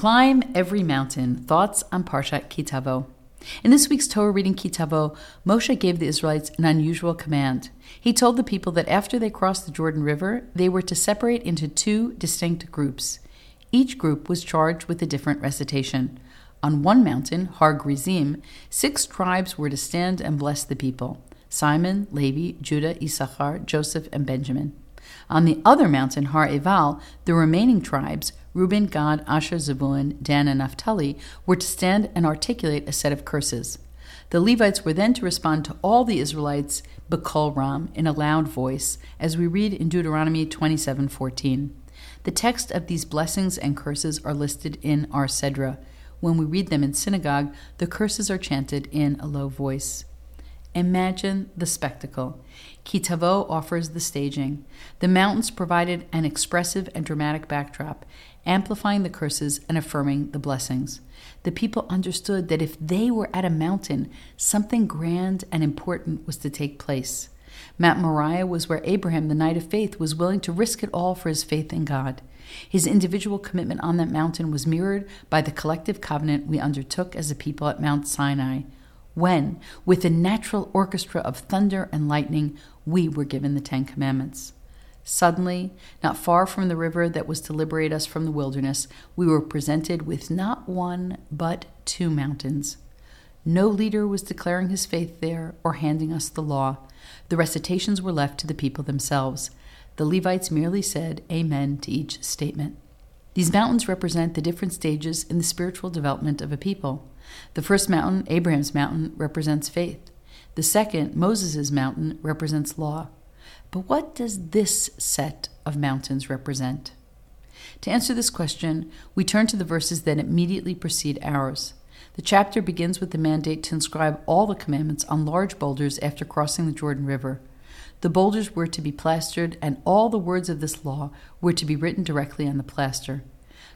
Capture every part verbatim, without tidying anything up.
Climb Every Mountain, Thoughts on Parshat Ki Tavo. In this week's Torah reading Ki Tavo, Moshe gave the Israelites an unusual command. He told the people that after they crossed the Jordan River, they were to separate into two distinct groups. Each group was charged with a different recitation. On one mountain, Har Grizim, six tribes were to stand and bless the people: Simon, Levi, Judah, Issachar, Joseph, and Benjamin. On the other mountain, Har Eival, the remaining tribes, Reuben, Gad, Asher, Zebulun, Dan, and Naphtali, were to stand and articulate a set of curses. The Levites were then to respond to all the Israelites, B'kol Ram, in a loud voice, as we read in Deuteronomy twenty-seven fourteen. The text of these blessings and curses are listed in our sedra. When we read them in synagogue, the curses are chanted in a low voice. Imagine the spectacle. Ki Tavo offers the staging. The mountains provided an expressive and dramatic backdrop, amplifying the curses and affirming the blessings. The people understood that if they were at a mountain, something grand and important was to take place. Mount Moriah was where Abraham, the knight of faith, was willing to risk it all for his faith in God. His individual commitment on that mountain was mirrored by the collective covenant we undertook as a people at Mount Sinai, when, with a natural orchestra of thunder and lightning, we were given the Ten Commandments. Suddenly, not far from the river that was to liberate us from the wilderness, we were presented with not one, but two mountains. No leader was declaring his faith there or handing us the law. The recitations were left to the people themselves. The Levites merely said amen to each statement. These mountains represent the different stages in the spiritual development of a people. The first mountain, Abraham's mountain, represents faith. The second, Moses' mountain, represents law. But what does this set of mountains represent? To answer this question, we turn to the verses that immediately precede ours. The chapter begins with the mandate to inscribe all the commandments on large boulders after crossing the Jordan River. The boulders were to be plastered, and all the words of this law were to be written directly on the plaster.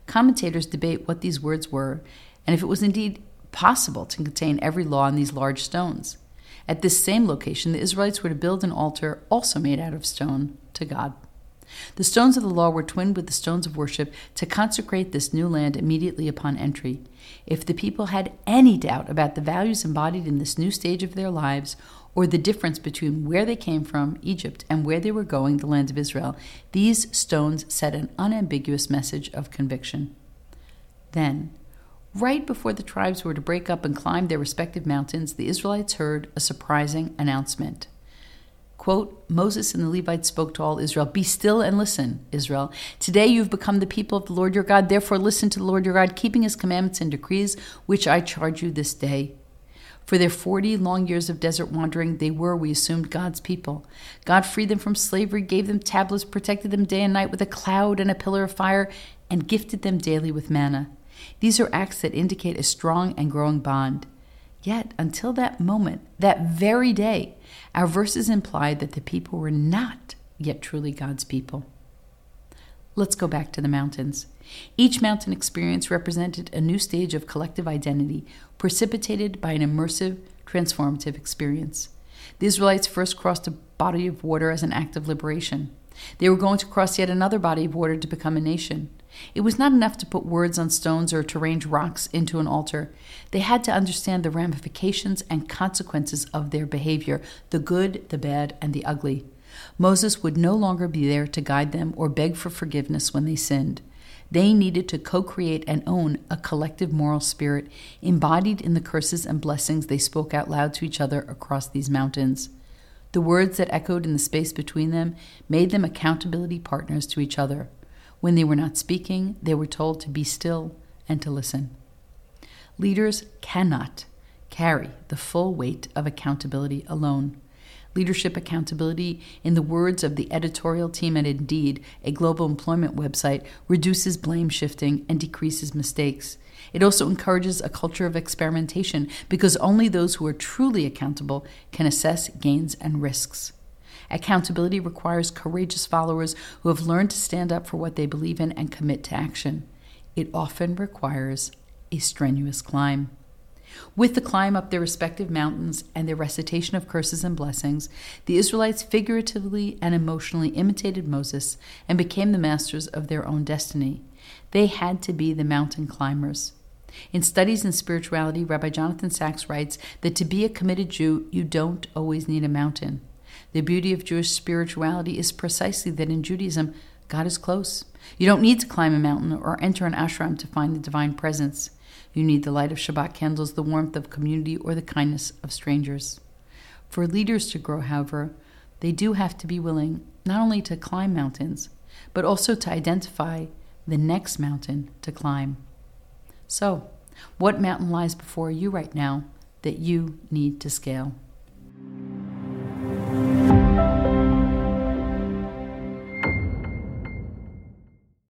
Commentators debate what these words were, and if it was indeed possible to contain every law on these large stones. At this same location, the Israelites were to build an altar, also made out of stone, to God. The stones of the law were twinned with the stones of worship to consecrate this new land immediately upon entry. If the people had any doubt about the values embodied in this new stage of their lives, or the difference between where they came from, Egypt, and where they were going, the land of Israel, these stones set an unambiguous message of conviction. Then, right before the tribes were to break up and climb their respective mountains, the Israelites heard a surprising announcement. Quote, Moses and the Levites spoke to all Israel, "Be still and listen, Israel. Today you've become the people of the Lord your God. Therefore listen to the Lord your God, keeping his commandments and decrees, which I charge you this day." For their forty long years of desert wandering, they were, we assumed, God's people. God freed them from slavery, gave them tablets, protected them day and night with a cloud and a pillar of fire, and gifted them daily with manna. These are acts that indicate a strong and growing bond. Yet, until that moment, that very day, our verses implied that the people were not yet truly God's people. Let's go back to the mountains. Each mountain experience represented a new stage of collective identity, precipitated by an immersive, transformative experience. The Israelites first crossed a body of water as an act of liberation. They were going to cross yet another body of water to become a nation. It was not enough to put words on stones or to arrange rocks into an altar. They had to understand the ramifications and consequences of their behavior, the good, the bad, and the ugly. Moses would no longer be there to guide them or beg for forgiveness when they sinned. They needed to co-create and own a collective moral spirit embodied in the curses and blessings they spoke out loud to each other across these mountains. The words that echoed in the space between them made them accountability partners to each other. When they were not speaking, they were told to be still and to listen. Leaders cannot carry the full weight of accountability alone. Leadership accountability, in the words of the editorial team at Indeed, a global employment website, reduces blame shifting and decreases mistakes. It also encourages a culture of experimentation because only those who are truly accountable can assess gains and risks. Accountability requires courageous followers who have learned to stand up for what they believe in and commit to action. It often requires a strenuous climb. With the climb up their respective mountains and their recitation of curses and blessings, the Israelites figuratively and emotionally imitated Moses and became the masters of their own destiny. They had to be the mountain climbers. In Studies in Spirituality, Rabbi Jonathan Sachs writes that to be a committed Jew, you don't always need a mountain. The beauty of Jewish spirituality is precisely that in Judaism, God is close. You don't need to climb a mountain or enter an ashram to find the divine presence. You need the light of Shabbat candles, the warmth of community, or the kindness of strangers. For leaders to grow, however, they do have to be willing not only to climb mountains, but also to identify the next mountain to climb. So, what mountain lies before you right now that you need to scale?